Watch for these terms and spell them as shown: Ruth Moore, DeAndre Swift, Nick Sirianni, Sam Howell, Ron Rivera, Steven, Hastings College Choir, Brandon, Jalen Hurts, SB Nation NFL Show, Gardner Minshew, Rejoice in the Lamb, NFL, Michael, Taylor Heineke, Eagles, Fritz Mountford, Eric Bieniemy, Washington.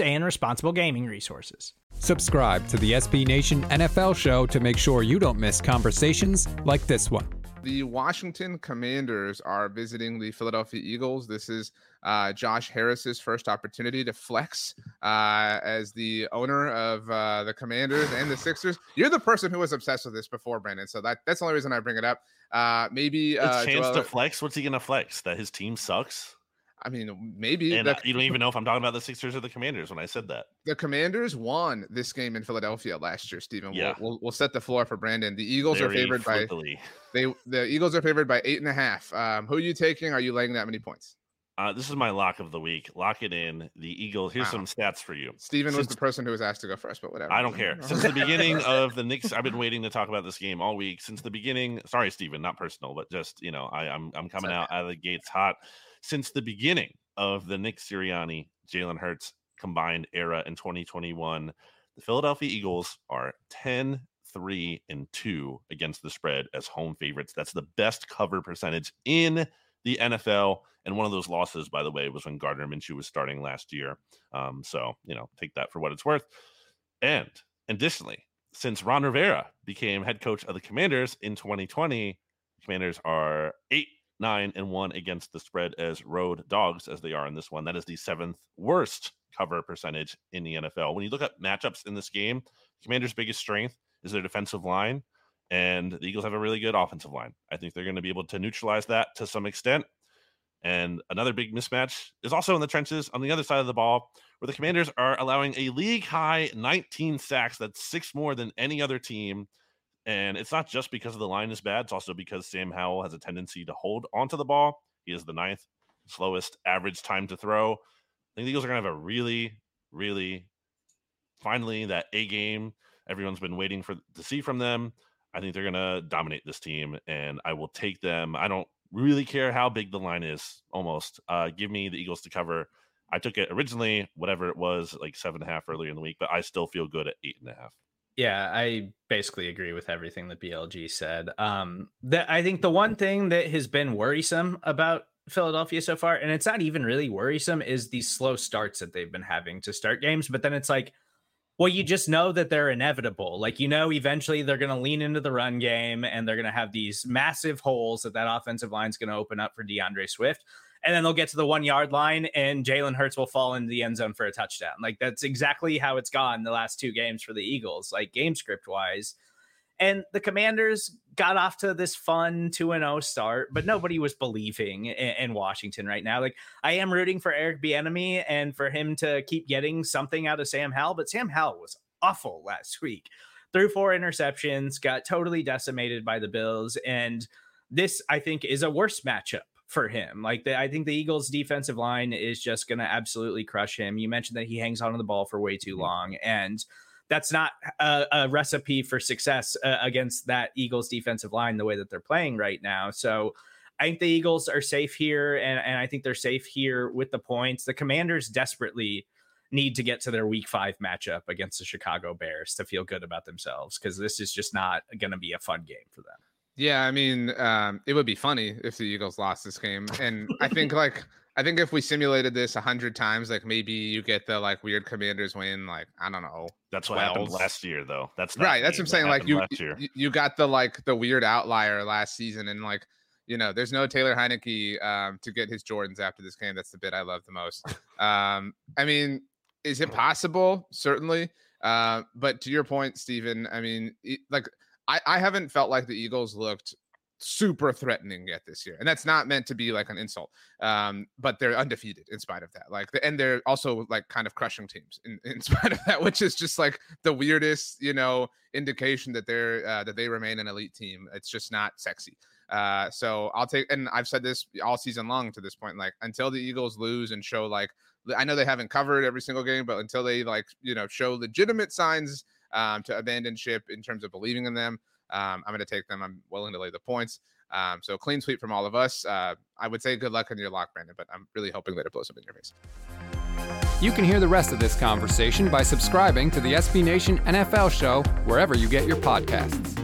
and responsible gaming resources. Subscribe to the SB Nation NFL Show to make sure you don't miss conversations like this one. The Washington Commanders are visiting the Philadelphia Eagles. This is Josh Harris's first opportunity to flex as the owner of the Commanders and the Sixers. You're the person who was obsessed with this before, Brandon, so that's the only reason I bring it up. Maybe a chance to flex. What's he gonna flex? That his team sucks? I mean, maybe. And you don't even know if I'm talking about the Sixers or the Commanders when I said that. The Commanders won this game in Philadelphia last year, Steven. Yeah. We'll set the floor for Brandon. The Eagles are favored the Eagles are favored by 8.5. Who are you taking? Are you laying that many points? This is my lock of the week. Lock it in. The Eagles. Here's some stats for you. Steven was the person who was asked to go first, but whatever. I don't care. Since the beginning of the Knicks, I've been waiting to talk about this game all week. Since the beginning, sorry, Steven, not personal, but just, you know, I'm coming out of the gates hot. Since the beginning of the Nick Sirianni, Jalen Hurts combined era in 2021, the Philadelphia Eagles are 10-3-2 against the spread as home favorites. That's the best cover percentage in the NFL. And one of those losses, by the way, was when Gardner Minshew was starting last year. So, you know, take that for what it's worth. And additionally, since Ron Rivera became head coach of the Commanders in 2020, the Commanders are 8-9-1 against the spread as road dogs, as they are in this one. That is the seventh worst cover percentage in the NFL. When you look at matchups in this game, Commanders' biggest strength is their defensive line, and the Eagles have a really good offensive line. I think they're going to be able to neutralize that to some extent. And another big mismatch is also in the trenches on the other side of the ball, where the Commanders are allowing a league-high 19 sacks. That's 6 more than any other team. And it's not just because the line is bad. It's also because Sam Howell has a tendency to hold onto the ball. He is the 9th slowest average time to throw. I think the Eagles are going to have a finally that A game everyone's been waiting for to see from them. I think they're going to dominate this team, and I will take them. I don't really care how big the line is, almost. Give me the Eagles to cover. I took it originally, whatever it was, like 7.5 earlier in the week, but I still feel good at 8.5. Yeah, I basically agree with everything that BLG said. I think the one thing that has been worrisome about Philadelphia so far, and it's not even really worrisome, is these slow starts that they've been having to start games. But then it's like, well, you just know that they're inevitable. Like, you know, eventually they're going to lean into the run game, and they're going to have these massive holes that offensive line's going to open up for DeAndre Swift. And then they'll get to the 1 yard line and Jalen Hurts will fall into the end zone for a touchdown. Like, that's exactly how it's gone the last 2 games for the Eagles, like game script wise. And the Commanders got off to this fun 2-0 start, but nobody was believing in Washington right now. Like, I am rooting for Eric Bieniemy and for him to keep getting something out of Sam Howell, but Sam Howell was awful last week. Threw 4 interceptions, got totally decimated by the Bills. And this, I think, is a worse matchup for him. Like, I think the Eagles defensive line is just going to absolutely crush him. You mentioned that he hangs on to the ball for way too long, and that's not a recipe for success against that Eagles defensive line, the way that they're playing right now. So I think the Eagles are safe here. And I think they're safe here with the points. The Commanders desperately need to get to their week 5 matchup against the Chicago Bears to feel good about themselves, because this is just not going to be a fun game for them. Yeah, I mean, it would be funny if the Eagles lost this game. And I think if we simulated this 100 times, like, maybe you get the, like, weird Commanders win, like, I don't know. That's what happened last year, though. That's not right. That's what I'm saying. Like, you got the weird outlier last season, and like, you know, there's no Taylor Heineke to get his Jordans after this game. That's the bit I love the most. I mean, is it possible? Certainly. But to your point, Steven, I mean, I haven't felt like the Eagles looked super threatening yet this year. And that's not meant to be like an insult. But they're undefeated in spite of that. And they're also like kind of crushing teams in spite of that, which is just like the weirdest, you know, indication that they're that they remain an elite team. It's just not sexy. So I'll take, and I've said this all season long to this point, like until the Eagles lose and show, like, I know they haven't covered every single game, but until they like, you know, show legitimate signs to abandon ship in terms of believing in them, I'm going to take them. I'm willing to lay the points. So clean sweep from all of us. I would say good luck on your lock, Brandon, but I'm really hoping that it blows up in your face. You can hear the rest of this conversation by subscribing to the SB Nation NFL Show wherever you get your podcasts.